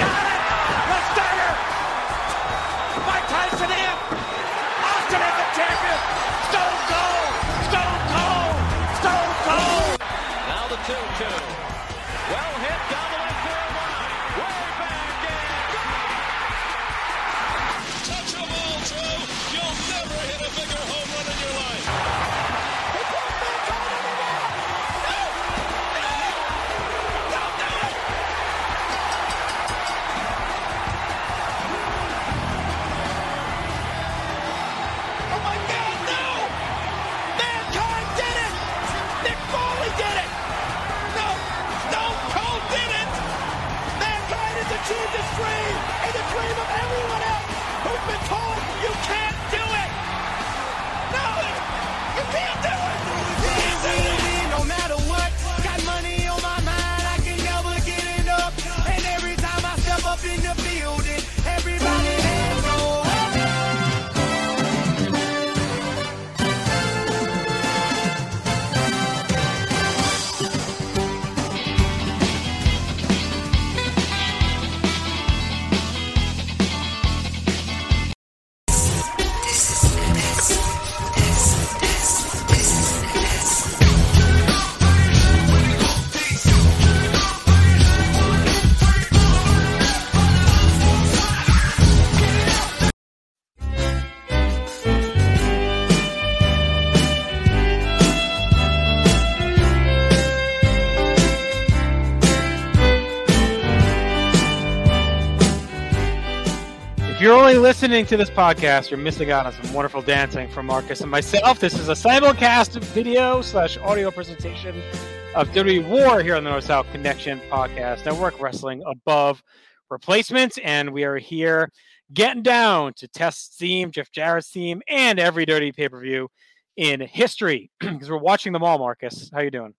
got it! The starter! Mike Tyson in! Austin is the champion! Stone Cold! Stone Cold! Stone Cold! Now the 2-2. Well hit down the left field line. Way back in. Touch them all, Drew. You'll never hit a bigger home run in your life. Listening to this podcast, you're missing out on some wonderful dancing from Marcus and myself. This is a simulcast video / audio presentation of WWE War here on the North South Connection Podcast Network, Wrestling Above Replacement, and we are here getting down to Test's theme, Jeff Jarrett's theme, and every dirty pay-per-view in history because we're watching them all. Marcus, how you doing?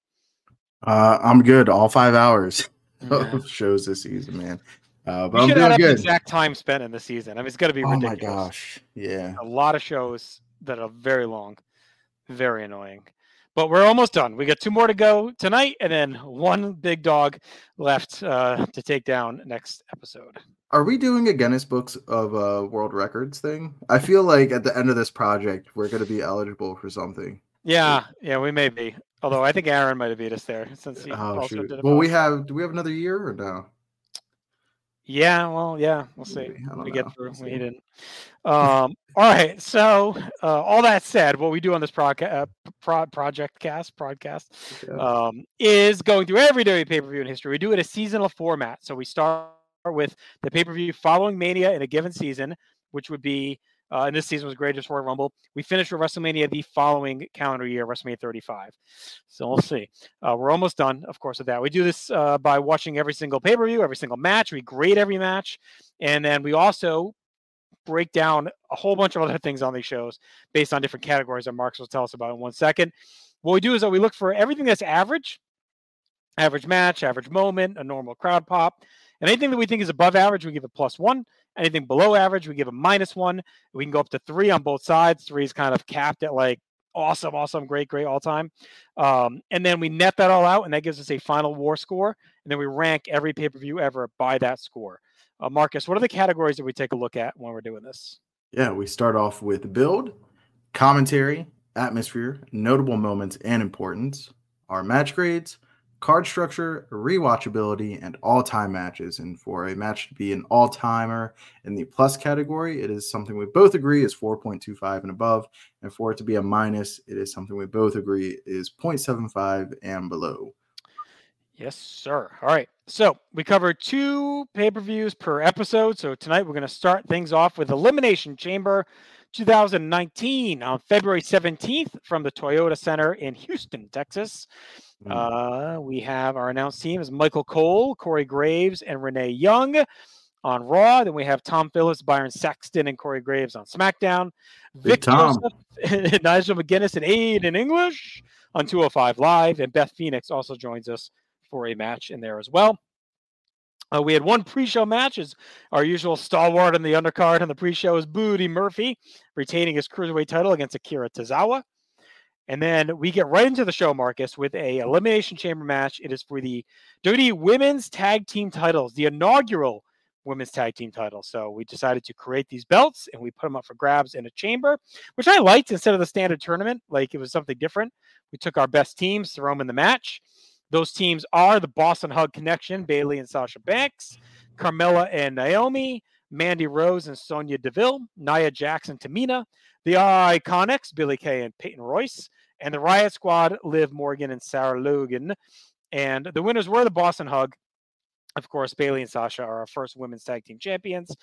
I'm good. All 5 hours of shows this season, man. But we should have the exact time spent in the season. I mean, it's going to be ridiculous. Oh my gosh, yeah. A lot of shows that are very long, very annoying. But we're almost done. We got 2 more to go tonight, and then 1 big dog left to take down next episode. Are we doing a Guinness Books of World Records thing? I feel like at the end of this project, we're going to be eligible for something. Yeah, we may be. Although I think Aaron might have beat us there since he also did it. Well, do we have another year or no? Yeah, we'll see. We get through. We didn't. All right. So, all that said, what we do on this broadcast is going through every WWE pay-per-view in history. We do it a seasonal format. So we start with the pay-per-view following Mania in a given season, which would be, and this season was Greatest Royal Rumble. We finished with WrestleMania the following calendar year, WrestleMania 35. So we'll see. We're almost done, of course, with that. We do this by watching every single pay-per-view, every single match. We grade every match. And then we also break down a whole bunch of other things on these shows based on different categories that Marks will tell us about in 1 second. What we do is that we look for everything that's average match, average moment, a normal crowd pop. And anything that we think is above average, we give a +1. Anything below average, we give a -1. We can go up to 3 on both sides. 3 is kind of capped at like awesome, great all time. And then we net that all out, and that gives us a final war score. And then we rank every pay-per-view ever by that score. Marcus, what are the categories that we take a look at when we're doing this? Yeah, we start off with build, commentary, atmosphere, notable moments and importance, our match grades, card structure, rewatchability, and all-time matches. And for a match to be an all-timer in the plus category, it is something we both agree is 4.25 and above. And for it to be a minus, it is something we both agree is 0.75 and below. Yes, sir. All right. So we cover 2 pay-per-views per episode. So tonight we're going to start things off with Elimination Chamber 2019 on February 17th from the Toyota Center in Houston, Texas. We have our announced team is Michael Cole, Corey Graves, and Renee Young on Raw. Then we have Tom Phillips, Byron Saxton, and Corey Graves on SmackDown. Vic Joseph, Nigel McGuinness, and Aiden English on 205 Live. And Beth Phoenix also joins us for a match in there as well. We had 1 pre-show match. As our usual stalwart in the undercard on the pre-show is Buddy Murphy, retaining his Cruiserweight title against Akira Tozawa. And then we get right into the show, Marcus, with a Elimination Chamber match. It is for the WWE Women's Tag Team titles, the inaugural women's tag team title. So we decided to create these belts and we put them up for grabs in a chamber, which I liked instead of the standard tournament. Like, it was something different. We took our best teams, throw them in the match. Those teams are the Boston Hug Connection, Bailey and Sasha Banks, Carmella and Naomi, Mandy Rose and Sonya Deville, Nia Jax and Tamina, the Iconics, Billie Kay and Peyton Royce, and the Riot Squad, Liv Morgan and Sarah Logan. And the winners were the Boston Hug. Of course, Bailey and Sasha are our first women's tag team champions.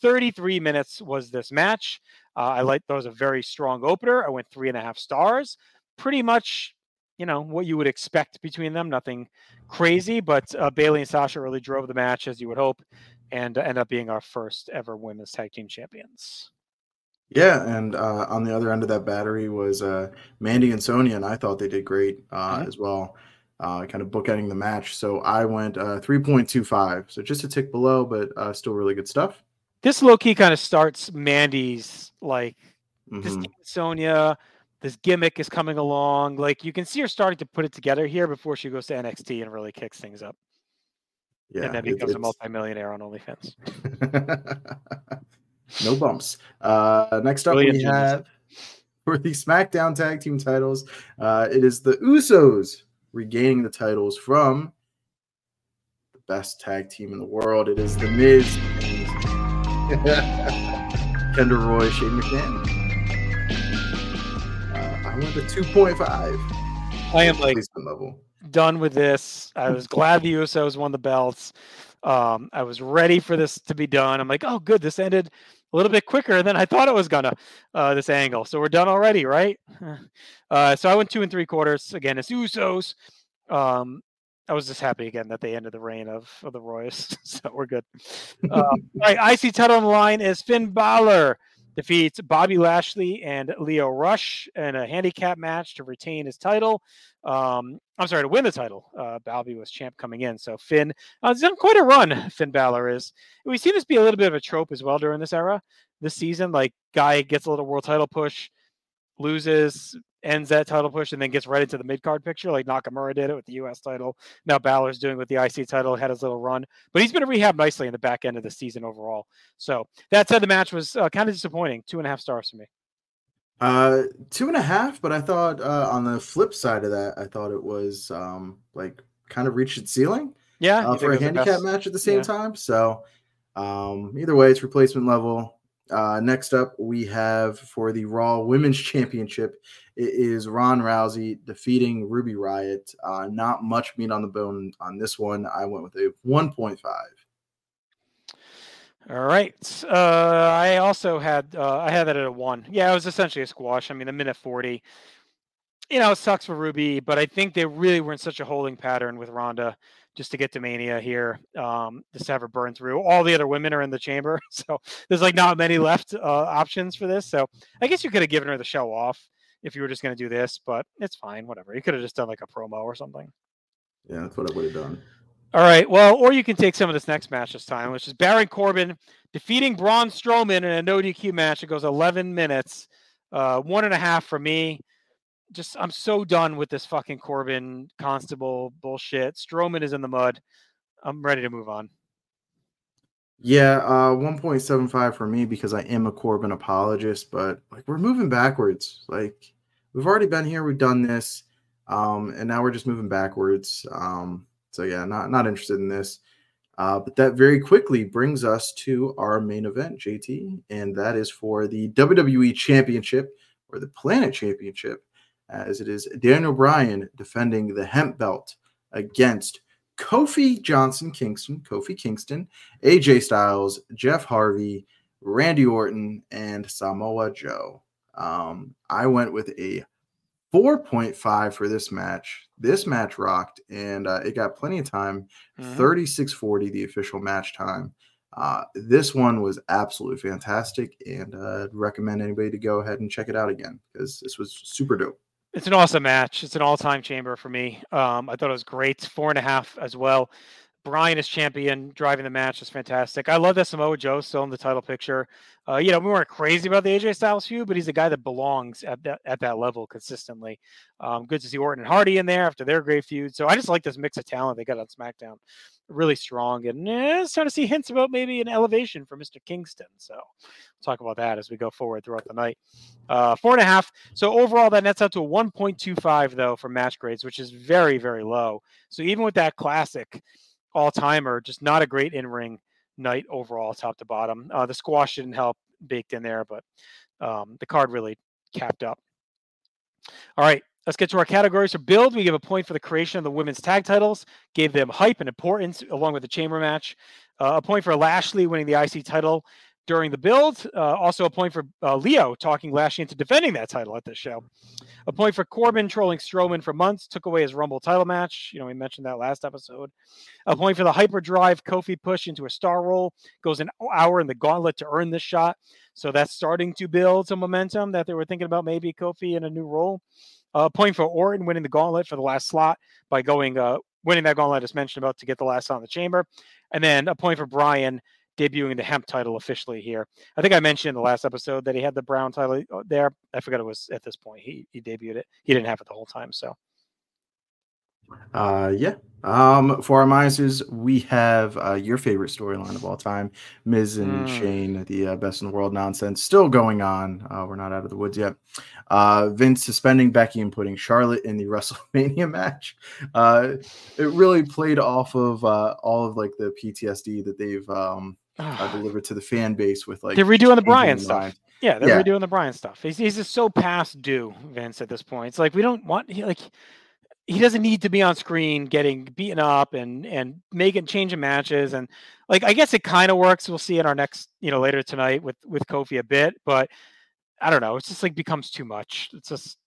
33 minutes was this match. I like that was a very strong opener. I went 3.5 stars. Pretty much, you know, what you would expect between them. Nothing crazy, but Bailey and Sasha really drove the match, as you would hope, and end up being our first ever women's tag team champions. Yeah, and on the other end of that battery was Mandy and Sonya, and I thought they did great as well, kind of bookending the match. So I went 3.25, so just a tick below, but still really good stuff. This low-key kind of starts Mandy's, like, this Sonya, this gimmick is coming along. Like, you can see her starting to put it together here before she goes to NXT and really kicks things up. Yeah, and then becomes a multimillionaire on OnlyFans. No bumps. Next up, we have for the SmackDown Tag Team titles. It is the Usos regaining the titles from the best tag team in the world. It is the Miz, Kendall Roy, Shane McMahon. I went to 2.5. I am like done with this. I was glad the Usos won the belts. I was ready for this to be done. I'm like, oh, good. This ended a little bit quicker than I thought it was going to, this angle. So we're done already, right? So I went 2 3/4. Again, it's Usos. I was just happy again that they ended the reign of the Royals. So we're good. Right, IC title on the line is Finn Balor defeats Bobby Lashley and Lio Rush in a handicap match to retain his title. I'm sorry, to win the title. Bobby was champ coming in. So Finn, it's done quite a run, Finn Balor is. We see this be a little bit of a trope as well during this era, this season. Like, guy gets a little world title push, loses, ends that title push, and then gets right into the mid-card picture, like Nakamura did it with the U.S. title. Now Balor's doing it with the IC title, had his little run. But he's been rehabbed nicely in the back end of the season overall. So that said, the match was kind of disappointing. 2.5 stars for me. 2.5, but I thought on the flip side of that, I thought it was like kind of reached its ceiling. Yeah, for a handicap match at the same time. So either way, it's replacement level. Next up, we have for the Raw Women's Championship, it is Ronda Rousey defeating Ruby Riott. Not much meat on the bone on this one. I went with a 1.5. All right. I also had I had that at a 1. Yeah, it was essentially a squash. I mean, a minute 40. You know, it sucks for Ruby, but I think they really were in such a holding pattern with Ronda just to get to Mania here, just to have her burn through. All the other women are in the chamber, so there's like not many left options for this. So I guess you could have given her the show off if you were just going to do this, but it's fine, whatever. You could have just done like a promo or something. Yeah, that's what I would have done. All right, well, or you can take some of this next match this time, which is Baron Corbin defeating Braun Strowman in a no DQ match. It goes 11 minutes, 1.5 for me. Just, I'm so done with this fucking Corbin Constable bullshit. Strowman is in the mud. I'm ready to move on. Yeah, 1.75 for me because I am a Corbin apologist, but like we're moving backwards. Like we've already been here, we've done this, and now we're just moving backwards. So yeah, not interested in this. But that very quickly brings us to our main event, JT, and that is for the WWE Championship or the Planet Championship, as it is Daniel Bryan defending the hemp belt against Kofi Kingston, AJ Styles, Jeff Hardy, Randy Orton, and Samoa Joe. I went with a 4.5 for this match. This match rocked, and it got plenty of time, 36:40, the official match time. This one was absolutely fantastic, and I'd recommend anybody to go ahead and check it out again because this was super dope. It's an awesome match. It's an all-time chamber for me. I thought it was great. 4.5 as well. Bryan is champion, driving the match is fantastic. I love that Samoa Joe still in the title picture. You know, we weren't crazy about the AJ Styles feud, but he's a guy that belongs at that level consistently. Good to see Orton and Hardy in there after their great feud. So I just like this mix of talent they got on SmackDown. Really strong. And starting to see hints about maybe an elevation for Mr. Kingston. So we'll talk about that as we go forward throughout the night. 4.5. So overall, that nets out to a 1.25, though, for match grades, which is very, very low. So even with that classic all-timer, just not a great in-ring night overall, top to bottom. The squash didn't help, baked in there, but the card really capped up. All right, let's get to our categories for build. We give a point for the creation of the women's tag titles, gave them hype and importance along with the chamber match. A point for Lashley winning the IC title during the build. Also a point for Leo talking Lashley into defending that title at this show. A point for Corbin trolling Strowman for months, took away his Rumble title match. You know, we mentioned that last episode. A point for the hyperdrive Kofi push into a star roll. Goes an hour in the gauntlet to earn this shot. So that's starting to build some momentum that they were thinking about maybe Kofi in a new role. A point for Orton winning the gauntlet for the last slot by going winning that gauntlet I just mentioned about to get the last slot in the chamber. And then a point for Bryan debuting the hemp title officially here. I think I mentioned in the last episode that he had the brown title there. I forgot it was at this point. He debuted it. He didn't have it the whole time. So, yeah. For our minuses, we have your favorite storyline of all time, Miz and Shane, the best in the world nonsense still going on. We're not out of the woods yet. Vince suspending Becky and putting Charlotte in the WrestleMania match. It really played off of all of like the PTSD that they've delivered to the fan base with like they're redoing the Bryan stuff. Yeah, they're redoing the Bryan stuff. He's just so past due, Vince, at this point. It's like we don't want he doesn't need to be on screen getting beaten up and making changing matches and like I guess it kind of works. We'll see in our next later tonight with Kofi a bit, but I don't know. It's just like becomes too much. It's just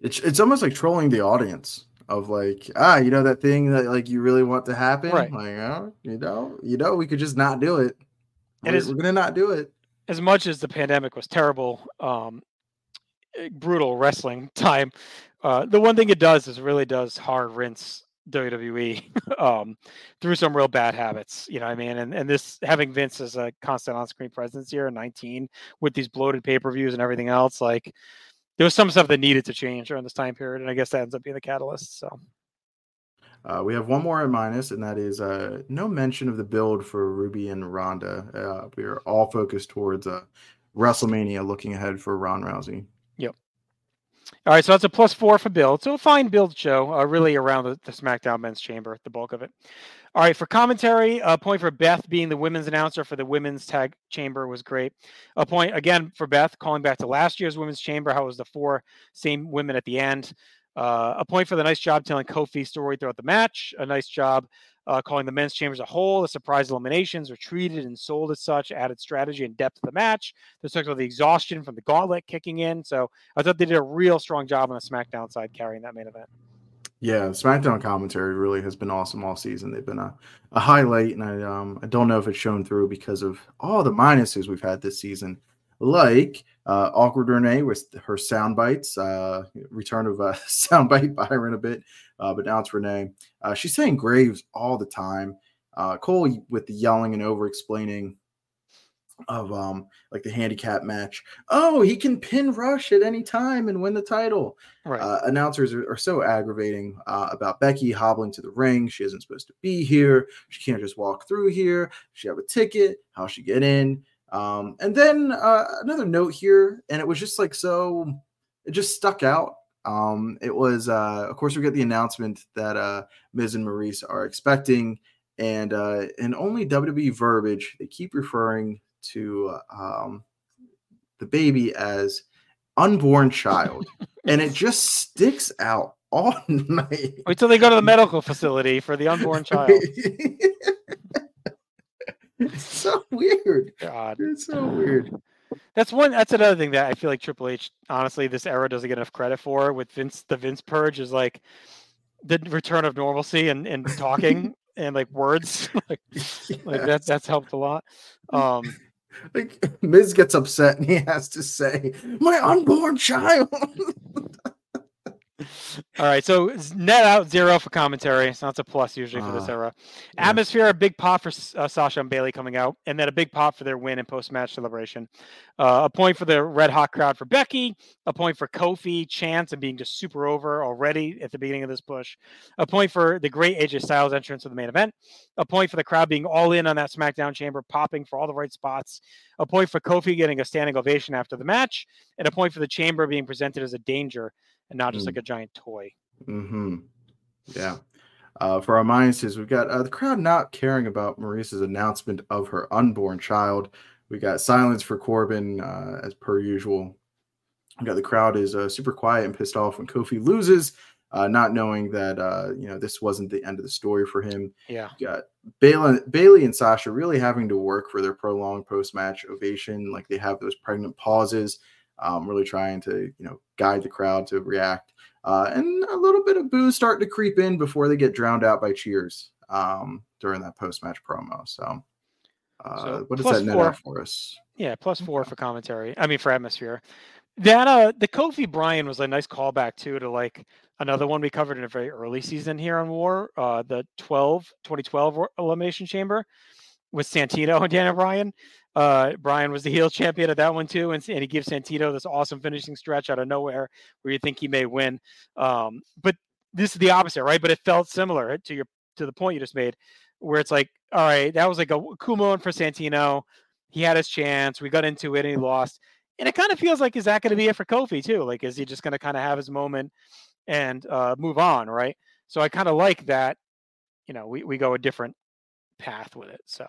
it's almost like trolling the audience. Of like, that thing that like you really want to happen. Right. Like, we could just not do it. We're going to not do it. As much as the pandemic was terrible, brutal wrestling time. The one thing it does is really does hard rinse WWE through some real bad habits. You know what I mean? And this having Vince as a constant on-screen presence here in 19 with these bloated pay-per-views and everything else, like, there was some stuff that needed to change during this time period, and I guess that ends up being the catalyst. So, we have one more in minus, and that is no mention of the build for Ruby and Ronda. We are all focused towards WrestleMania, looking ahead for Ronda Rousey. Yep. All right, so that's a +4 for build. So a fine build show, really around the SmackDown Men's Chamber, the bulk of it. All right, for commentary, a point for Beth being the women's announcer for the women's tag chamber was great. A point, again, for Beth, calling back to last year's women's chamber, how it was the four same women at the end. A point for the nice job telling Kofi's story throughout the match. A nice job calling the men's chamber as a whole. The surprise eliminations were treated and sold as such. Added strategy and depth to the match. They talked about the exhaustion from the gauntlet kicking in. So I thought they did a real strong job on the SmackDown side carrying that main event. Yeah, SmackDown commentary really has been awesome all season. They've been a highlight, and I don't know if it's shown through because of all the minuses we've had this season. Like awkward Renee with her sound bites, return of soundbite Byron a bit, but now it's Renee. She's saying Graves all the time. Cole with the yelling and over explaining of like the handicap match. Oh, he can pin Rush at any time and win the title. Right. Announcers are so aggravating about Becky hobbling to the ring. She isn't supposed to be here. She can't just walk through here. She have a ticket. How she get in? And then another note here, and it was just like so, it just stuck out. It was, of course, we get the announcement that Miz and Maurice are expecting, and in only WWE verbiage, they keep referring to the baby as unborn child, and it just sticks out all night. Wait till they go to the medical facility for the unborn child. It's so weird. God. It's so weird. That's another thing that I feel like Triple H, honestly, this era doesn't get enough credit for with Vince. The Vince purge is like the return of normalcy and talking and like words. That's helped a lot. Like Miz gets upset and he has to say, my unborn child. All right, so net out zero for commentary. So that's a plus usually for this era. Yeah. Atmosphere, a big pop for Sasha and Bailey coming out, and then a big pop for their win and post-match celebration. A point for the Red Hot crowd for Becky, a point for Kofi, chance and being just super over already at the beginning of this push, a point for the great AJ Styles entrance of the main event, a point for the crowd being all in on that SmackDown chamber, popping for all the right spots, a point for Kofi getting a standing ovation after the match, and a point for the chamber being presented as a danger and not just like a giant toy. Mm-hmm. Yeah. For our minuses, we've got the crowd not caring about Maurice's announcement of her unborn child. We got silence for Corbin as per usual. We got the crowd is super quiet and pissed off when Kofi loses, not knowing that this wasn't the end of the story for him. Yeah. We got Bailey and Sasha really having to work for their prolonged post-match ovation, like they have those pregnant pauses. Really trying to, guide the crowd to react. And a little bit of booze start to creep in before they get drowned out by cheers during that post-match promo. So, what does that net out for us? Yeah, +4 for commentary. I mean, for atmosphere. That the Kofi Bryan was a nice callback, too, to like another one we covered in a very early season here on War, the 2012 Elimination Chamber with Santino and Daniel Bryan. Bryan was the heel champion at that one too, and he gives Santino this awesome finishing stretch out of nowhere where you think he may win. But this is the opposite, right? But it felt similar to the point you just made, where it's like, all right, that was like a cool moment for Santino. He had his chance. We got into it, and he lost. And it kind of feels like, is that going to be it for Kofi too? Like, is he just going to kind of have his moment and move on, right? So I kind of like that. We go a different path with it. So.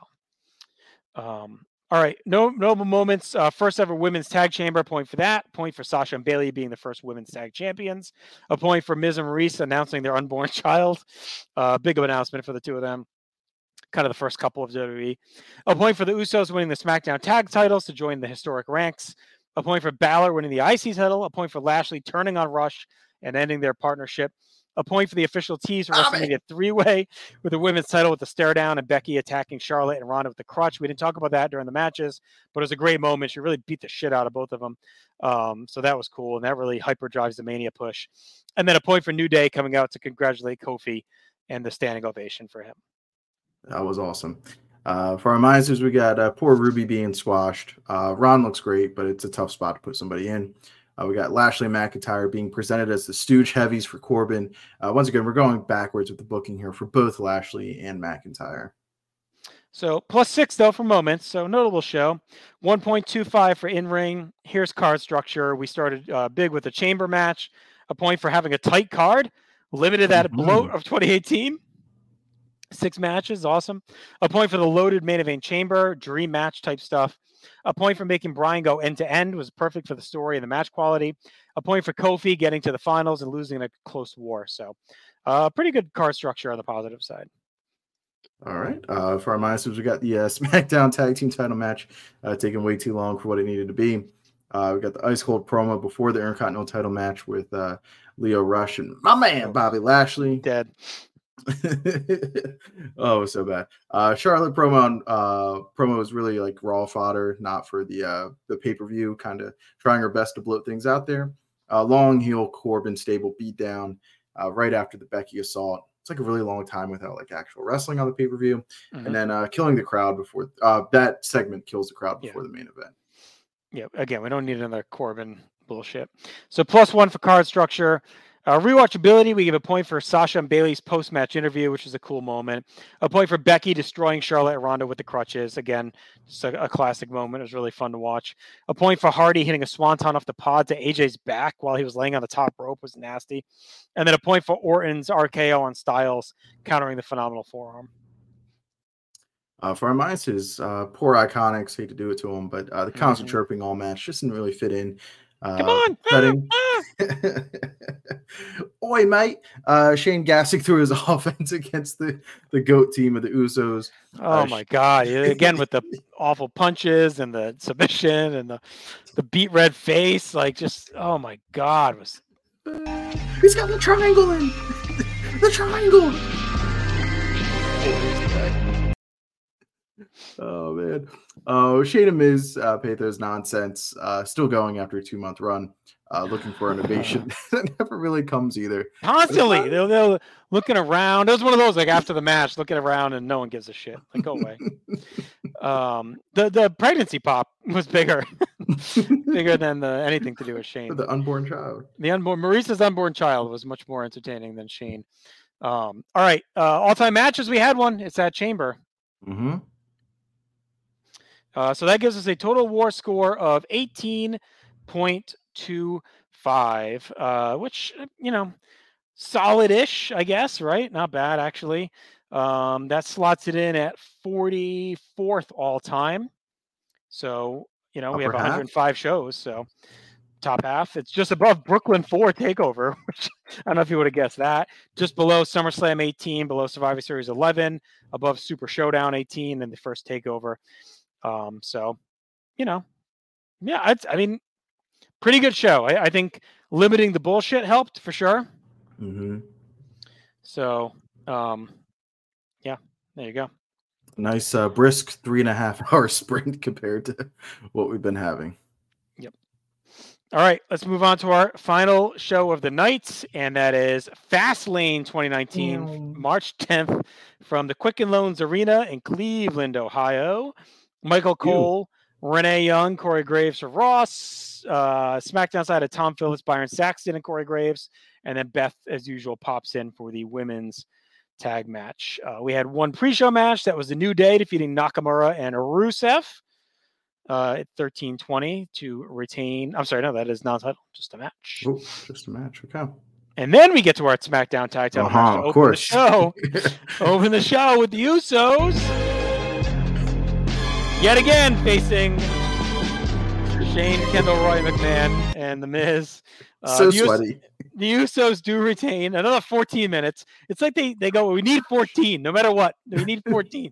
All right, no noble moments. First ever women's tag chamber, point for that. Point for Sasha and Bailey being the first women's tag champions. A point for Miz and Maurice announcing their unborn child. Big of an announcement for the two of them. Kind of the first couple of WWE. A point for the Usos winning the SmackDown tag titles to join the historic ranks. A point for Balor winning the IC title. A point for Lashley turning on Rush and ending their partnership. A point for the official tease for WrestleMania 3-way with the women's title with the stare down and Becky attacking Charlotte and Ronda with the crutch. We didn't talk about that during the matches, but it was a great moment. She really beat the shit out of both of them. So that was cool. And that really hyper drives the Mania push. And then a point for New Day coming out to congratulate Kofi and the standing ovation for him. That was awesome. For our misers, we got poor Ruby being squashed. Ron looks great, but it's a tough spot to put somebody in. We got Lashley and McIntyre being presented as the stooge heavies for Corbin. Once again, we're going backwards with the booking here for both Lashley and McIntyre. So +6, though, for moments. So notable show. 1.25 for in-ring. Here's card structure. We started big with a chamber match. A point for having a tight card. Limited that bloat of 2018. 6 matches. Awesome. A point for the loaded main event chamber. Dream match type stuff. A point for making Bryan go end-to-end was perfect for the story and the match quality. A point for Kofi getting to the finals and losing in a close war. So pretty good card structure on the positive side. All right. For our minuses, we got the SmackDown Tag Team title match taking way too long for what it needed to be. We got the ice cold promo before the Intercontinental title match with Lio Rush and my man Bobby Lashley. Dead. Oh, so bad. Charlotte promo was really like raw fodder, not for the pay-per-view, kind of trying her best to bloat things out there. Long heel Corbin stable beatdown right after the Becky assault. It's like a really long time without like actual wrestling on the pay-per-view. Mm-hmm. And then killing the crowd before that segment kills the crowd before the main event. Yeah, again, we don't need another Corbin bullshit. So +1 for card structure. Rewatchability, we give a point for Sasha and Bailey's post-match interview, which is a cool moment. A point for Becky destroying Charlotte and Ronda with the crutches. Again, just a classic moment. It was really fun to watch. A point for Hardy hitting a swanton off the pod to AJ's back while he was laying on the top rope was nasty. And then a point for Orton's RKO on Styles, countering the phenomenal forearm. For our minuses, poor Iconics, hate to do it to him, but the constant chirping all match just didn't really fit in. Come on. Oi, mate. Shane Gassick threw his offense against the GOAT team of the Usos. Oh, my God. Again, with the awful punches and the submission and the beat red face. Like, just, oh, my God. He's got the triangle in. The triangle. Oh, man. Oh, Shane and Miz, Pathos nonsense. Still going after a 2-month run. Looking for innovation that never really comes either. Constantly. They're looking around. It was one of those, like, after the match, looking around and no one gives a shit. Like, go away. The pregnancy pop was bigger. Bigger than anything to do with Shane. The unborn child. Maurice's unborn child was much more entertaining than Shane. All right. All-time matches. We had one. It's at Chamber. Mm-hmm. So that gives us a total war score of 18.25, which, you know, solid-ish, I guess, right? Not bad, actually. That slots it in at 44th all-time. So, you know, we have 105 shows, so top half. It's just above Brooklyn 4 TakeOver, which I don't know if you would have guessed that. Just below SummerSlam 18, below Survivor Series 11, above Super Showdown 18, and the first TakeOver. So, you know, yeah, I mean, pretty good show. I think limiting the bullshit helped for sure. Mm-hmm. So, yeah, there you go. Nice, brisk 3.5 hour sprint compared to what we've been having. Yep. All right, let's move on to our final show of the night, and that is Fastlane 2019, March 10th from the Quicken Loans Arena in Cleveland, Ohio. Michael Cole, Renee Young, Corey Graves for Raw, SmackDown side of Tom Phillips, Byron Saxton, and Corey Graves. And then Beth, as usual, pops in for the women's tag match. We had one pre-show match. That was the New Day defeating Nakamura and Rusev at 13-20 to retain. I'm sorry, no, that is non-title. Just a match. Ooh, just a match. Okay. And then we get to our SmackDown tag title match to open the show. Open the show with the Usos. Yet again, facing Shane, Kendall, Roy, McMahon, and The Miz. So sweaty. The Usos do retain another 14 minutes. It's like they go, we need 14, no matter what. We need 14.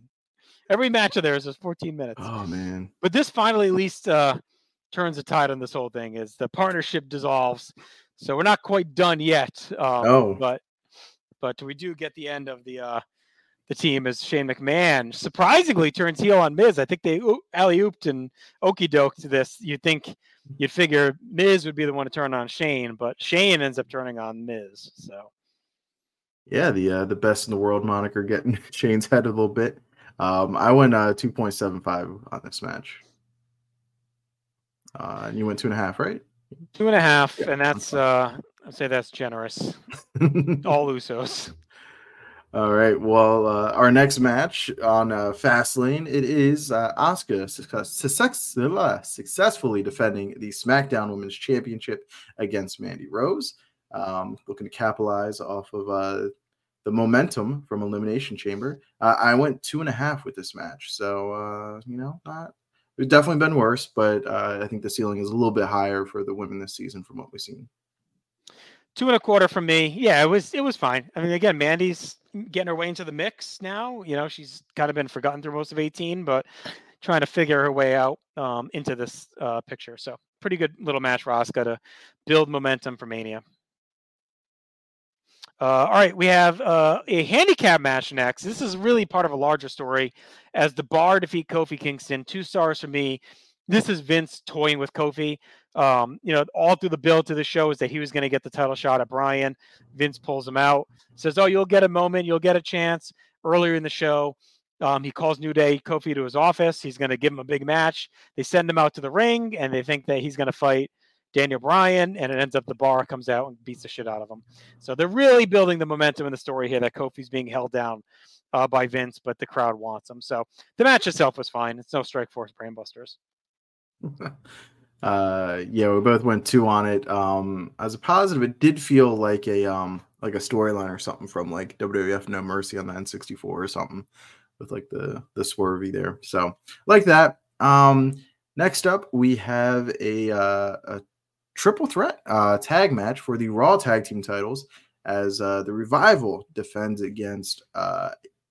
Every match of theirs is 14 minutes. Oh, man. But this finally at least turns the tide on this whole thing, is the partnership dissolves. So we're not quite done yet. But we do get the end of the team as Shane McMahon surprisingly turns heel on Miz. I think they alley-ooped and okey-doked this. You'd figure Miz would be the one to turn on Shane, but Shane ends up turning on Miz. So, yeah, the best in the world moniker getting Shane's head a little bit. I went 2.75 on this match. And you went 2.5, right? 2.5, yeah, and that's I'd say that's generous. All Usos. All right. Well, our next match on Fastlane, it is Asuka successfully defending the SmackDown Women's Championship against Mandy Rose, looking to capitalize off of the momentum from Elimination Chamber. I went 2.5 with this match, so you know, it's definitely been worse, but I think the ceiling is a little bit higher for the women this season from what we've seen. 2.25 from me. Yeah, it was fine. I mean, again, Mandy's getting her way into the mix now. You know, she's kind of been forgotten through most of 18, but trying to figure her way out into this picture. So pretty good little match for Asuka to build momentum for Mania. All right, we have a handicap match next. This is really part of a larger story as The Bar defeat Kofi Kingston. 2 stars for me. This is Vince toying with Kofi. You know, all through the build to the show is that he was going to get the title shot at Bryan. Vince pulls him out, says, oh, you'll get a moment. You'll get a chance. Earlier in the show, he calls New Day Kofi to his office. He's going to give him a big match. They send him out to the ring, and they think that he's going to fight Daniel Bryan, and it ends up The Bar comes out and beats the shit out of him. So they're really building the momentum in the story here that Kofi's being held down by Vince, but the crowd wants him. So the match itself was fine. It's no Strikeforce brainbusters. Yeah, we both went 2 on it. As a positive, it did feel like a storyline or something from like WWF No Mercy on the N64 or something with like the swervy there. So like that. Next up we have a triple threat tag match for the Raw tag team titles as the Revival defends against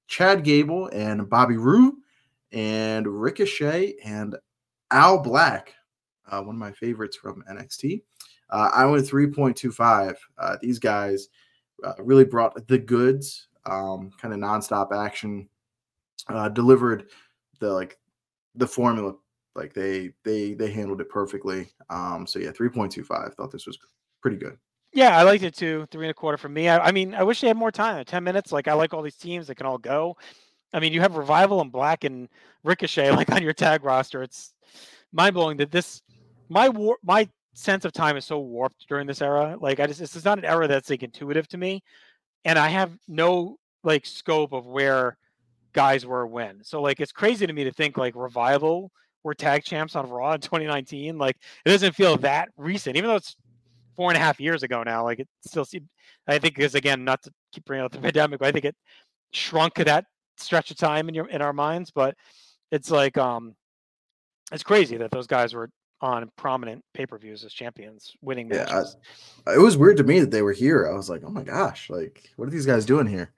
Chad Gable and Bobby Roode and Ricochet and Al Black. One of my favorites from NXT. I went 3.25. These guys really brought the goods, kind of nonstop action, delivered the formula. Like they handled it perfectly. So yeah, 3.25. Thought this was pretty good. Yeah, I liked it too. 3.25 for me. I mean, I wish they had more time. 10 minutes. Like I like all these teams that can all go. I mean, you have Revival and Black and Ricochet like on your tag roster. It's mind blowing that this my sense of time is so warped during this era. Like it's not an era that's like intuitive to me, and I have no like scope of where guys were when. So like it's crazy to me to think like Revival were tag champs on Raw in 2019. Like it doesn't feel that recent, even though it's 4.5 years ago now. Like it still seems, I think, because again, not to keep bringing up the pandemic, but I think it shrunk that stretch of time in our minds. But it's like it's crazy that those guys were on prominent pay-per-views as champions winning matches. It was weird to me that they were here. I was like, oh my gosh, like what are these guys doing here?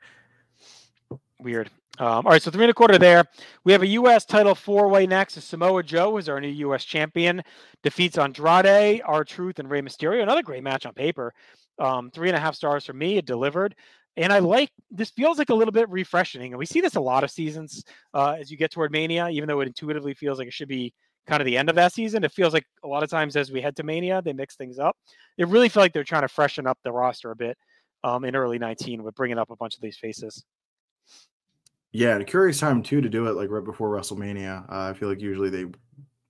Weird. All right, so 3.25 there. We have a U.S. title four-way next. Samoa Joe is our new U.S. champion. Defeats Andrade, R-Truth, and Rey Mysterio. Another great match on paper. 3.5 stars for me. It delivered. And I like this, feels like a little bit refreshing. And we see this a lot of seasons as you get toward Mania, even though it intuitively feels like it should be kind of the end of that season. It feels like a lot of times as we head to Mania, they mix things up. It really felt like they're trying to freshen up the roster a bit in early 19 with bringing up a bunch of these faces. Yeah, and a curious time, too, to do it like right before WrestleMania. I feel like usually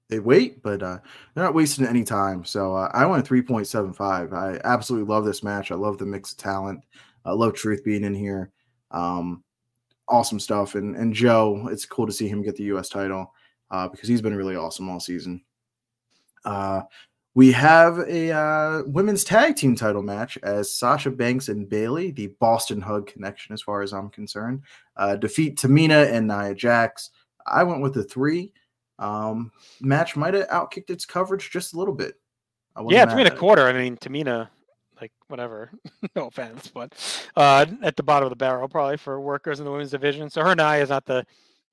they wait, but they're not wasting any time. So I went 3.75. I absolutely love this match. I love the mix of talent. I love Truth being in here. Awesome stuff. And Joe, it's cool to see him get the U.S. title because he's been really awesome all season. We have a women's tag team title match as Sasha Banks and Bailey, the Boston Hug Connection, as far as I'm concerned, defeat Tamina and Nia Jax. I went with a 3. Match might have outkicked its coverage just a little bit. 3.25. I mean, Tamina, like whatever, no offense, but at the bottom of the barrel probably for workers in the women's division. So her and Nia is not the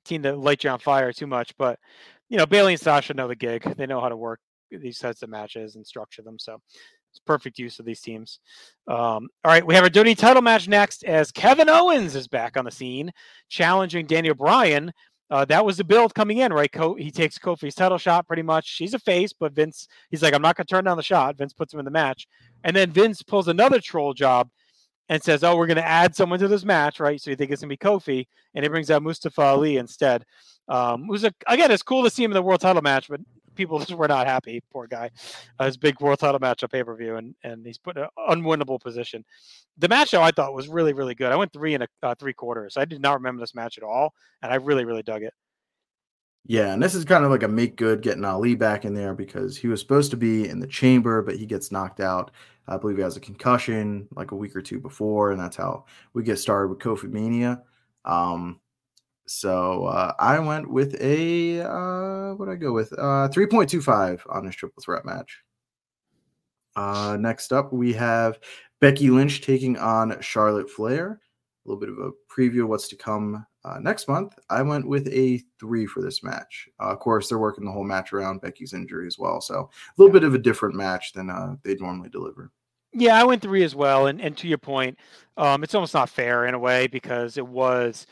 team that light you on fire too much, but you know, Bailey and Sasha know the gig. They know how to work these sets of matches and structure them, so it's perfect use of these teams. All right, we have a dirty title match next as Kevin Owens is back on the scene challenging Daniel Bryan. That was the build coming in, right? He takes Kofi's title shot pretty much. She's a face, but Vince, he's like, I'm not gonna turn down the shot. Vince puts him in the match, and then Vince pulls another troll job and says, oh, we're gonna add someone to this match, right? So you think it's gonna be Kofi, and he brings out Mustafa Ali instead. Again, it's cool to see him in the world title match, but people just were not happy. Poor guy. His big world title match on pay-per-view, and he's put in an unwinnable position. The match, though, I thought was really, really good. I went 3.75. I did not remember this match at all, and I really, really dug it. Yeah, and this is kind of like a make good getting Ali back in there because he was supposed to be in the chamber, but he gets knocked out. I believe he has a concussion like a week or two before, and that's how we get started with Kofi Mania. So I went with a, 3.25 on this triple threat match. Next up, we have Becky Lynch taking on Charlotte Flair. A little bit of a preview of what's to come next month. I went with a 3 for this match. Of course, they're working the whole match around Becky's injury as well. So a little bit of a different match than they'd normally deliver. Yeah, I went 3 as well. And to your point, it's almost not fair in a way because it was...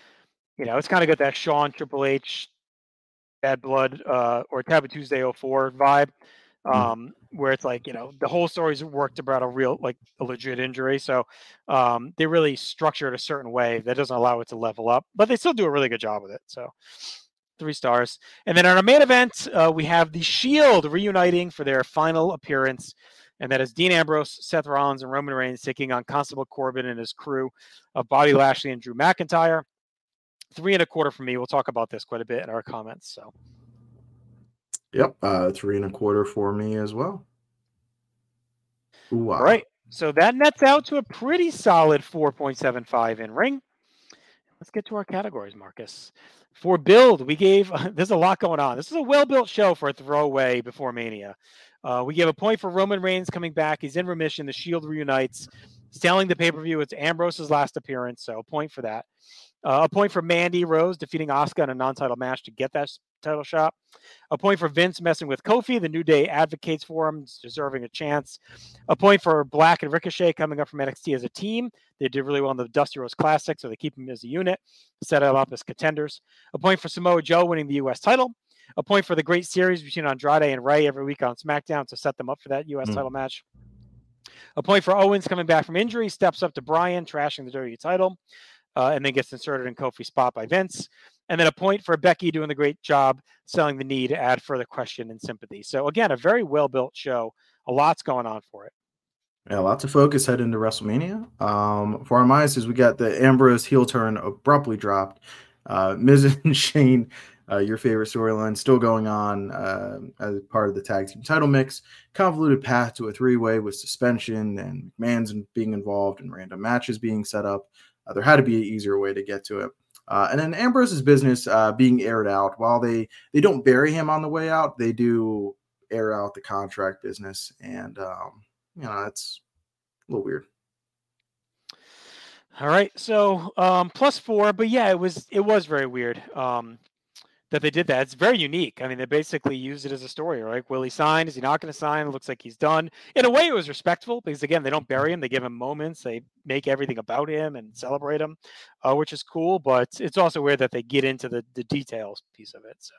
You know, it's kind of got that Shawn, Triple H, Bad Blood, or Taboo Tuesday 04 vibe, where it's like, you know, the whole story's worked about a legit injury. So they really structure it a certain way that doesn't allow it to level up, but they still do a really good job with it. So 3 stars. And then on our main event, we have the Shield reuniting for their final appearance. And that is Dean Ambrose, Seth Rollins, and Roman Reigns taking on Constable Corbin and his crew of Bobby Lashley and Drew McIntyre. 3.25 for me. We'll talk about this quite a bit in our comments. So, yep, 3.25 for me as well. Wow. All right, so that nets out to a pretty solid 4.75 in ring. Let's get to our categories, Marcus. For build, we gave. There's a lot going on. This is a well-built show for a throwaway before Mania. We gave a point for Roman Reigns coming back. He's in remission. The Shield reunites, selling the pay-per-view. It's Ambrose's last appearance, so a point for that. A point for Mandy Rose defeating Asuka in a non-title match to get that title shot. A point for Vince messing with Kofi. The New Day advocates for him, deserving a chance. A point for Black and Ricochet coming up from NXT as a team. They did really well in the Dusty Rhodes Classic, so they keep him as a unit, set him up as contenders. A point for Samoa Joe winning the U.S. title. A point for the great series between Andrade and Ray every week on SmackDown to set them up for that U.S. title match. A point for Owens coming back from injury, steps up to Bryan, trashing the dirty title, and then gets inserted in Kofi's spot by Vince. And then a point for Becky doing the great job selling the knee to add further question and sympathy. So, again, a very well-built show. A lot's going on for it. Yeah, lots of focus heading into WrestleMania. For our minuses, we got the Ambrose heel turn abruptly dropped. Miz and Shane, your favorite storyline, still going on as part of the tag team title mix. Convoluted path to a three-way with suspension and McMahon's being involved and random matches being set up. There had to be an easier way to get to it. And then Ambrose's business being aired out. While they don't bury him on the way out, they do air out the contract business. And, you know, that's a little weird. All right. So +4. But, yeah, it was very weird. That they did that. It's very unique. I mean, they basically used it as a story, right? Will he sign? Is he not going to sign? It looks like he's done. In a way, it was respectful because, again, they don't bury him. They give him moments. They make everything about him and celebrate him, which is cool. But it's also weird that they get into the details piece of it. So,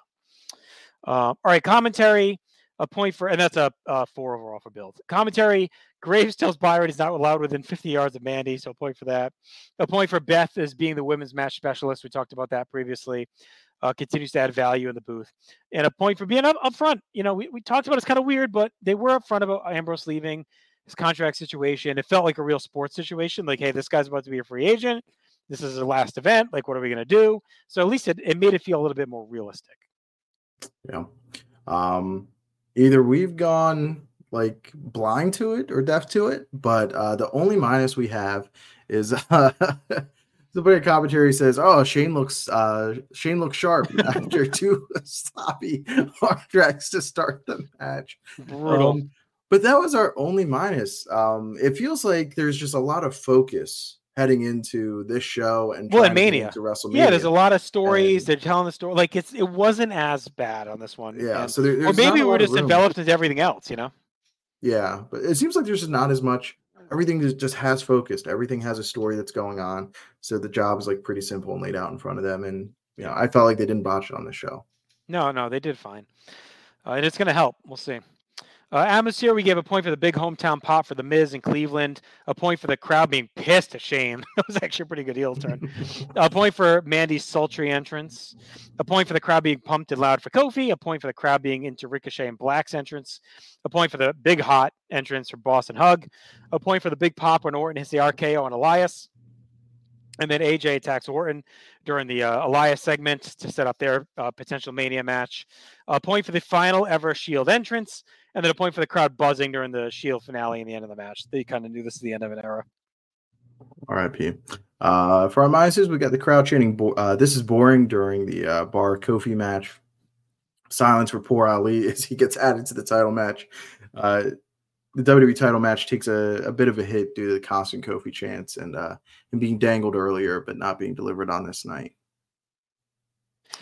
all right, commentary. A point for, and that's a 4 overall for build. Commentary, Graves tells Byron he's not allowed within 50 yards of Mandy, so a point for that. A point for Beth as being the women's match specialist. We talked about that previously. Continues to add value in the booth. And a point for being up front. You know, we talked about it's kind of weird, but they were up front about Ambrose leaving, his contract situation. It felt like a real sports situation. Like, hey, this guy's about to be a free agent. This is the last event. Like, what are we going to do? So at least it made it feel a little bit more realistic. Yeah. Either we've gone like blind to it or deaf to it, but the only minus we have is somebody in commentary says, "Oh, Shane looks sharp after two sloppy hard tracks to start the match." Brutal. But that was our only minus. It feels like there's just a lot of focus heading into this show and Mania to WrestleMania. Yeah, there's a lot of stories. They're telling the story. Like it wasn't as bad on this one. Yeah. And, so or maybe we're just enveloped into everything else, you know? Yeah, but it seems like there's just not as much. Everything just has focused. Everything has a story that's going on. So the job is like pretty simple and laid out in front of them. And you know, I felt like they didn't botch it on the show. No, they did fine. And it's going to help. We'll see. Atmosphere, we gave a point for the big hometown pop for the Miz in Cleveland. A point for the crowd being pissed at Shane. That was actually a pretty good heel turn. A point for Mandy's sultry entrance. A point for the crowd being pumped and loud for Kofi. A point for the crowd being into Ricochet and Black's entrance. A point for the big hot entrance for Boston Hug. A point for the big pop when Orton hits the RKO on Elias. And then AJ attacks Orton during the Elias segment to set up their potential Mania match. A point for the final ever Shield entrance. And then a point for the crowd buzzing during the Shield finale and the end of the match. They kind of knew this is the end of an era. R.I.P. For our minuses, we got the crowd chanting, "This is boring," during the Bar Kofi match. Silence for poor Ali as he gets added to the title match. The WWE title match takes a bit of a hit due to the constant Kofi chants and him being dangled earlier, but not being delivered on this night.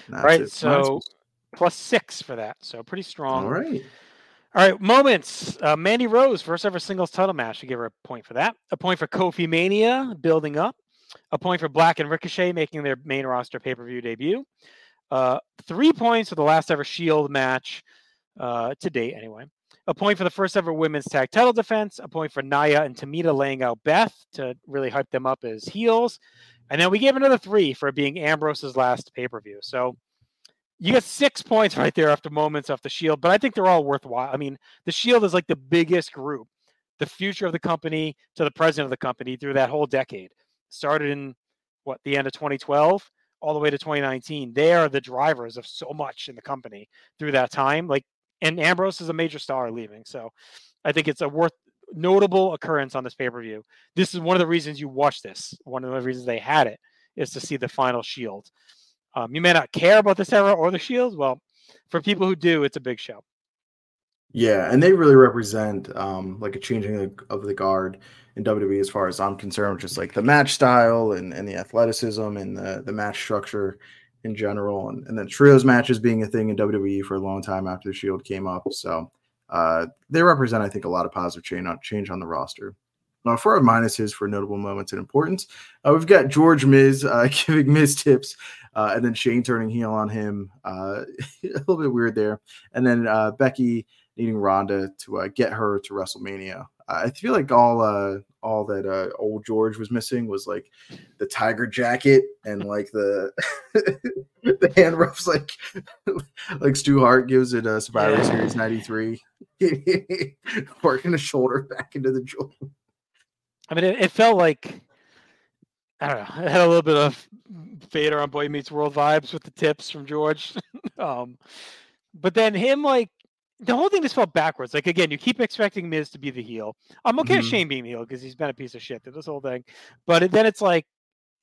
Right, so +6 for that. So pretty strong. All right, moments. Mandy Rose, first ever singles title match. We give her a point for that. A point for Kofi Mania building up. A point for Black and Ricochet making their main roster pay-per-view debut. 3 points for the last ever Shield match to date, anyway. A point for the first ever women's tag title defense. A point for Nia and Tamina laying out Beth to really hype them up as heels. And then we gave another 3 for being Ambrose's last pay-per-view. So you get 6 points right there after moments off the Shield, but I think they're all worthwhile. I mean, the Shield is like the biggest group, the future of the company to the president of the company through that whole decade. Started in, the end of 2012 all the way to 2019. They are the drivers of so much in the company through that time. And Ambrose is a major star leaving. So I think it's a notable occurrence on this pay-per-view. This is one of the reasons you watch this. One of the reasons they had it is to see the final Shield. You may not care about this era or the Shield. Well, for people who do, it's a big show. Yeah, and they really represent like a changing of the guard in WWE as far as I'm concerned, which is like the match style and the athleticism and the match structure in general. And then trios matches being a thing in WWE for a long time after the Shield came up. So they represent, I think, a lot of positive change on the roster. Now, for our minuses for notable moments and importance, we've got George Miz giving Miz tips, and then Shane turning heel on him. A little bit weird there. And then Becky needing Ronda to get her to WrestleMania. I feel like all that old George was missing was like the tiger jacket and like the the hand roughs like Stu Hart gives it Survivor Series 93, working the shoulder back into the jaw. I mean, it felt like, I don't know, it had a little bit of Vader on Boy Meets World vibes with the tips from George. But then him, like, the whole thing just felt backwards. Like, again, you keep expecting Miz to be the heel. I'm okay with Shane being the heel because he's been a piece of shit through this whole thing. But then it's like,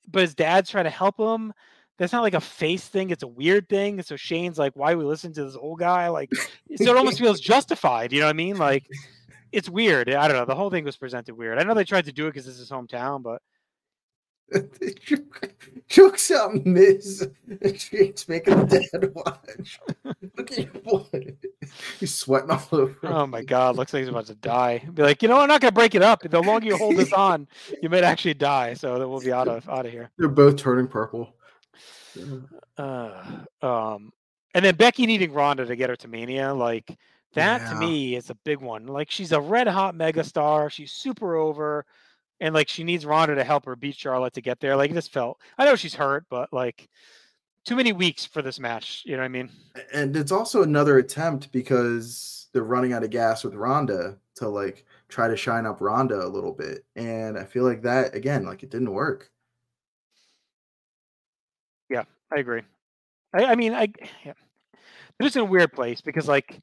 but his dad's trying to help him. That's not like a face thing. It's a weird thing. So Shane's like, why are we listening to this old guy? Like, so it almost feels justified. You know what I mean? Like, it's weird. I don't know. The whole thing was presented weird. I know they tried to do it because this is hometown, but jokes out Miz. It's making the dad watch. Look at your boy. He's sweating all over. Oh my God! Looks like he's about to die. Be like, you know, I'm not gonna break it up. The longer you hold this on, you might actually die. So that we'll be out of here. They're both turning purple. And then Becky needing Ronda to get her to Mania, like. That to me is a big one. Like, she's a red hot mega star. She's super over, and like she needs Ronda to help her beat Charlotte to get there. Like, it just felt. I know she's hurt, but like too many weeks for this match. You know what I mean? And it's also another attempt because they're running out of gas with Ronda to like try to shine up Ronda a little bit. And I feel like that again, like it didn't work. Yeah, I agree. I mean, they're just in a weird place because like.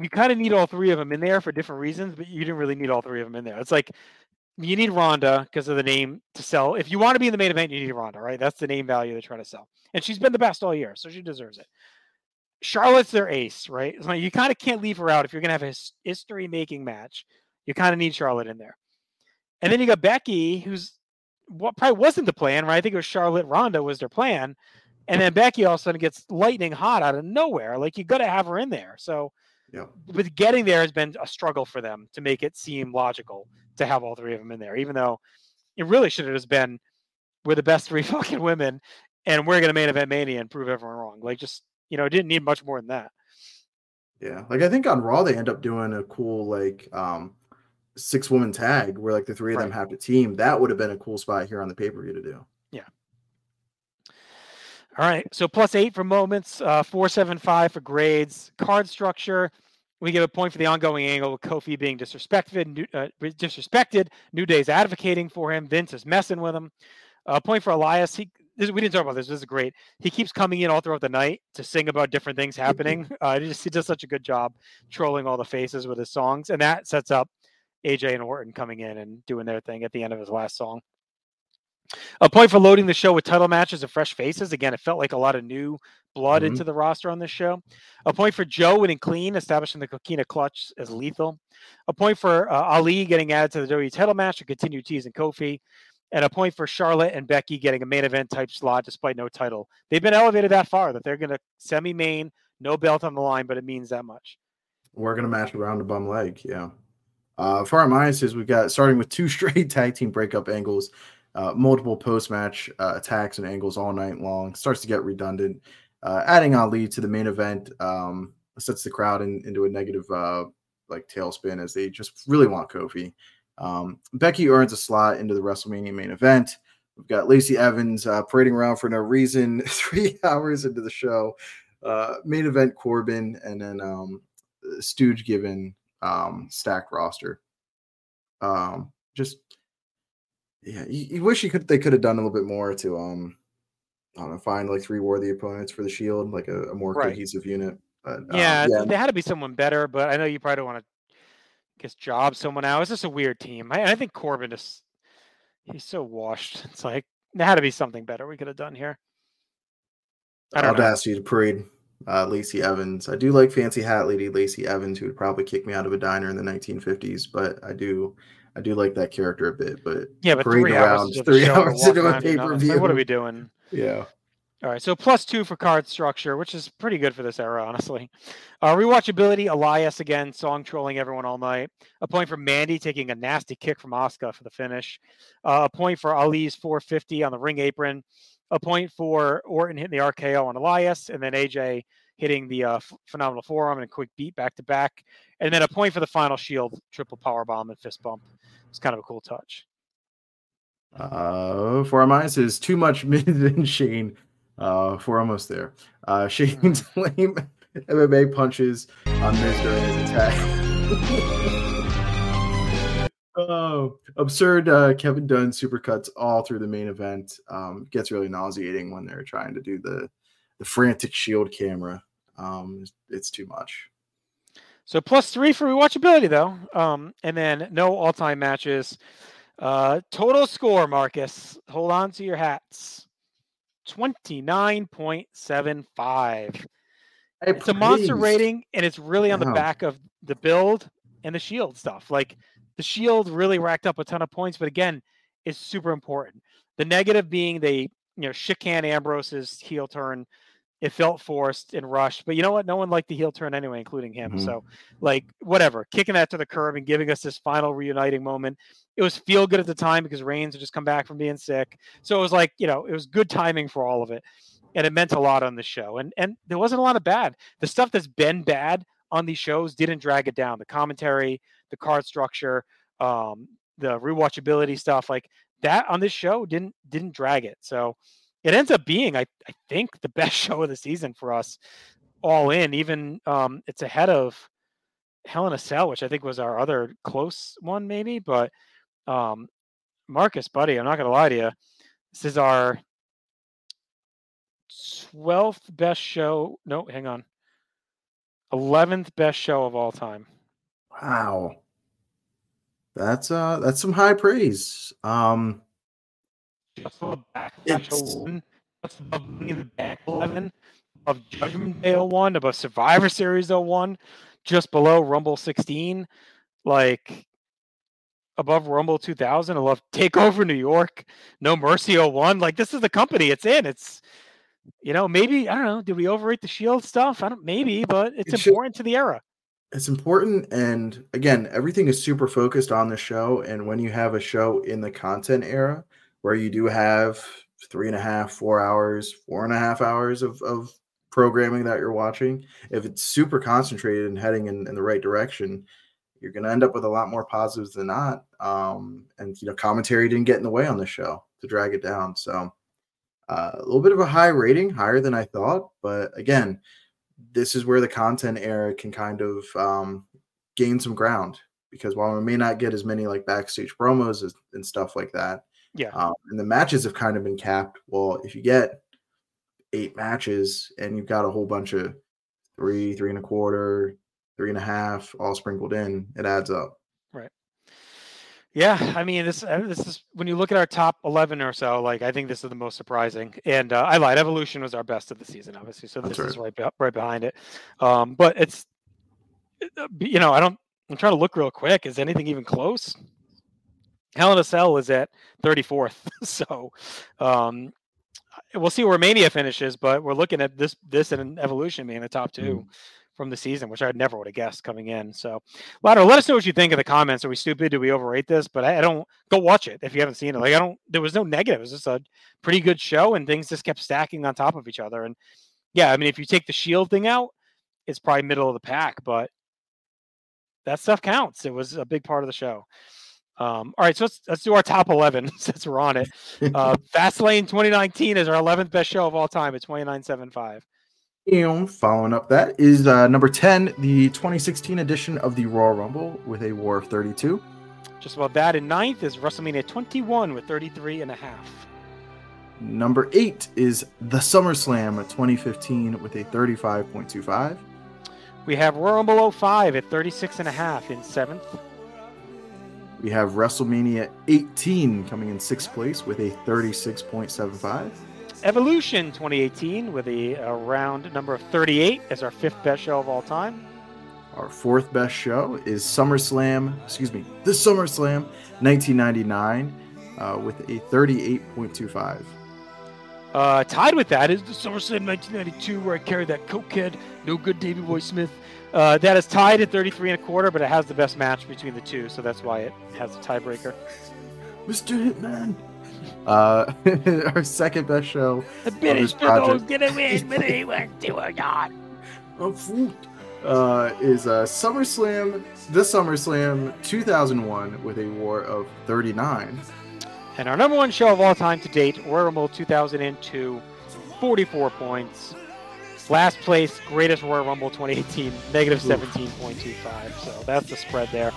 You kind of need all three of them in there for different reasons, but you didn't really need all three of them in there. It's like you need Ronda because of the name to sell. If you want to be in the main event, you need Ronda, right? That's the name value they're trying to sell. And she's been the best all year, so she deserves it. Charlotte's their ace, right? It's like you kind of can't leave her out if you're going to have a history-making match. You kind of need Charlotte in there. And then you got Becky, who's what probably wasn't the plan, right? I think it was Charlotte Ronda was their plan. And then Becky all of a sudden gets lightning hot out of nowhere. Like, you got to have her in there. So yeah. But getting there has been a struggle for them to make it seem logical to have all three of them in there, even though it really should have just been we're the best three fucking women and we're going to main event Mania and prove everyone wrong. Like, just, you know, it didn't need much more than that. Yeah. Like, I think on Raw, they end up doing a cool, like, 6-woman tag where, like, the three of them have to team. That would have been a cool spot here on the pay-per-view to do. Yeah. All right, so +8 for moments, 4.75 for grades. Card structure, we give a point for the ongoing angle with Kofi being disrespected. New Day's advocating for him. Vince is messing with him. A point for Elias. We didn't talk about this. This is great. He keeps coming in all throughout the night to sing about different things happening. He does such a good job trolling all the faces with his songs, and that sets up AJ and Orton coming in and doing their thing at the end of his last song. A point for loading the show with title matches and fresh faces. Again, it felt like a lot of new blood into the roster on this show. A point for Joe winning clean, establishing the Coquina clutch as lethal. A point for Ali getting added to the WWE title match to continue teasing Kofi. And a point for Charlotte and Becky getting a main event type slot despite no title. They've been elevated that far that they're going to semi-main, no belt on the line, but it means that much. We're going to match around the bum leg, yeah. For our minuses, we've got starting with 2 straight tag team breakup angles. Multiple post-match attacks and angles all night long. Starts to get redundant. Adding Ali to the main event sets the crowd into a negative tailspin as they just really want Kofi. Becky earns a slot into the WrestleMania main event. We've got Lacey Evans parading around for no reason 3 hours into the show. Main event Corbin and then Stooge given stacked roster. Yeah, you wish they could have done a little bit more to find like 3 worthy opponents for the Shield, like a more cohesive unit. But yeah, there had to be someone better, but I know you probably don't want to job someone out. It's just a weird team. I think Corbin is he's so washed. It's like there had to be something better we could have done here. I don't know. Audacity to parade Lacey Evans. I do like fancy hat lady Lacey Evans, who would probably kick me out of a diner in the 1950s, but I do like that character a bit. But yeah, but three hours into a pay-per-view. Like, what are we doing? Yeah. All right, so +2 for card structure, which is pretty good for this era, honestly. Rewatchability, Elias again, song trolling everyone all night. A point for Mandy taking a nasty kick from Asuka for the finish. A point for Ali's 450 on the ring apron. A point for Orton hitting the RKO on Elias, and then AJ hitting the phenomenal forearm and a quick beat back to back. And then a point for the final shield, triple powerbomb and fist bump. It's kind of a cool touch. For our minds is too much mid and Shane. We're almost there. Shane's lame MMA punches on Miz during his attack. Oh, absurd. Kevin Dunn supercuts all through the main event. Gets really nauseating when they're trying to do the frantic shield camera. It's too much. So +3 for rewatchability, though. And then no all-time matches. Total score, Marcus. Hold on to your hats. 29.75. It's a monster rating, and it's really on the back of the build and the shield stuff. Like, the shield really racked up a ton of points, but again, it's super important. The negative being they, shit-can Ambrose's heel turn. It felt forced and rushed, but you know what? No one liked the heel turn anyway, including him. Mm-hmm. So, whatever. Kicking that to the curb and giving us this final reuniting moment. It was feel good at the time because Reigns had just come back from being sick. So it was it was good timing for all of it. And it meant a lot on the show. And there wasn't a lot of bad. The stuff that's been bad on these shows didn't drag it down. The commentary, the card structure, the rewatchability stuff like that on this show didn't drag it. So it ends up being, I think, the best show of the season for us all in. Even it's ahead of Hell in a Cell, which I think was our other close one maybe. But Marcus, buddy, I'm not going to lie to you. This is our 12th best show. No, hang on. 11th best show of all time. Wow. That's some high praise. That's above Money in the Bank 11, above Judgment Day 01, above Survivor Series 01, just below Rumble 16, above Rumble 2000, above Takeover New York, No Mercy 01. This is the company it's in. It's, maybe, I don't know, did we overrate the Shield stuff? Maybe, but it's important to the era. It's important, and again, everything is super focused on the show, and when you have a show in the content era, where you do have 4.5 hours of programming that you're watching, if it's super concentrated and heading in the right direction, you're going to end up with a lot more positives than not. And commentary didn't get in the way on the show to drag it down. So a little bit of a high rating, higher than I thought. But again, this is where the content era can kind of gain some ground, because while we may not get as many backstage promos and stuff like that, and the matches have kind of been capped. Well, if you get 8 matches and you've got a whole bunch of 3, 3.25, 3.5 all sprinkled in, it adds up. Right. Yeah. This is when you look at our top 11 or so, I think this is the most surprising, and I lied. Evolution was our best of the season, obviously. So this is right behind it. But it's, I'm trying to look real quick. Is anything even close? Hell in a Cell is at 34th. So, we'll see where Mania finishes, but we're looking at this and Evolution being the top 2. Mm-hmm. From the season, which I never would have guessed coming in. So, Lotto, let us know what you think in the comments. Are we stupid? Do we overrate this? But I don't go watch it if you haven't seen it. There was no negative. It was just a pretty good show, and things just kept stacking on top of each other. And yeah, if you take the Shield thing out, it's probably middle of the pack, but that stuff counts. It was a big part of the show. All right, so let's do our top 11 since we're on it. Fastlane 2019 is our 11th best show of all time at 29.75. Following up that is number 10, the 2016 edition of the Royal Rumble with a WAR of 32. Just about that. In 9th is WrestleMania 21 with 33.5. Number 8 is the SummerSlam at 2015 with a 35.25. We have Royal Rumble 05 at 36.5 in 7th. We have WrestleMania 18 coming in 6th place with a 36.75. Evolution 2018 with a round number of 38 as our fifth best show of all time. Our fourth best show is this SummerSlam 1999 with a 38.25. Tied with that is the SummerSlam 1992 where I carried that cokehead, no good Davey Boy Smith. That is tied at 33.25, but it has the best match between the two, so that's why it has a tiebreaker. Mr. Hitman. Our second best show. The British people gonna win, but they won't do or not. Is SummerSlam 2001 with a WAR of 39. And our number one show of all time to date, Royal Rumble 2002, 44 points. Last place, greatest Royal Rumble 2018, negative 17.25. So that's the spread there.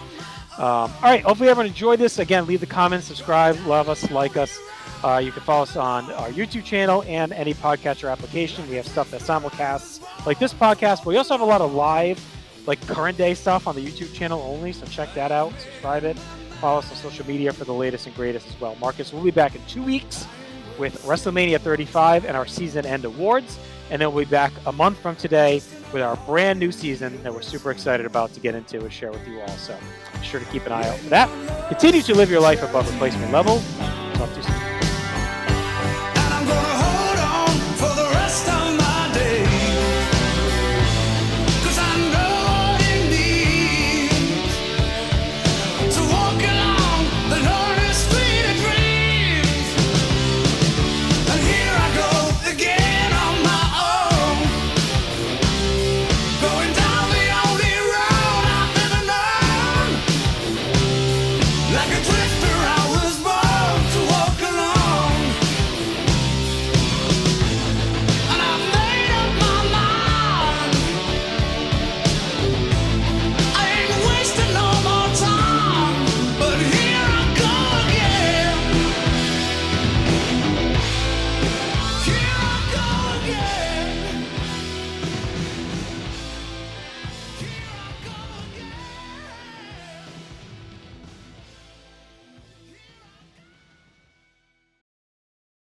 All right, hopefully everyone enjoyed this. Again, leave the comments, subscribe, love us, like us. You can follow us on our YouTube channel and any podcatcher application. We have stuff that simulcasts like this podcast, but we also have a lot of live, like current day stuff on the YouTube channel only. So check that out, subscribe it, follow us on social media for the latest and greatest as well. Marcus, we'll be back in 2 weeks with WrestleMania 35 and our season end awards. And then we'll be back a month from today with our brand new season that we're super excited about to get into and share with you all. So be sure to keep an eye out for that. Continue to live your life above replacement level.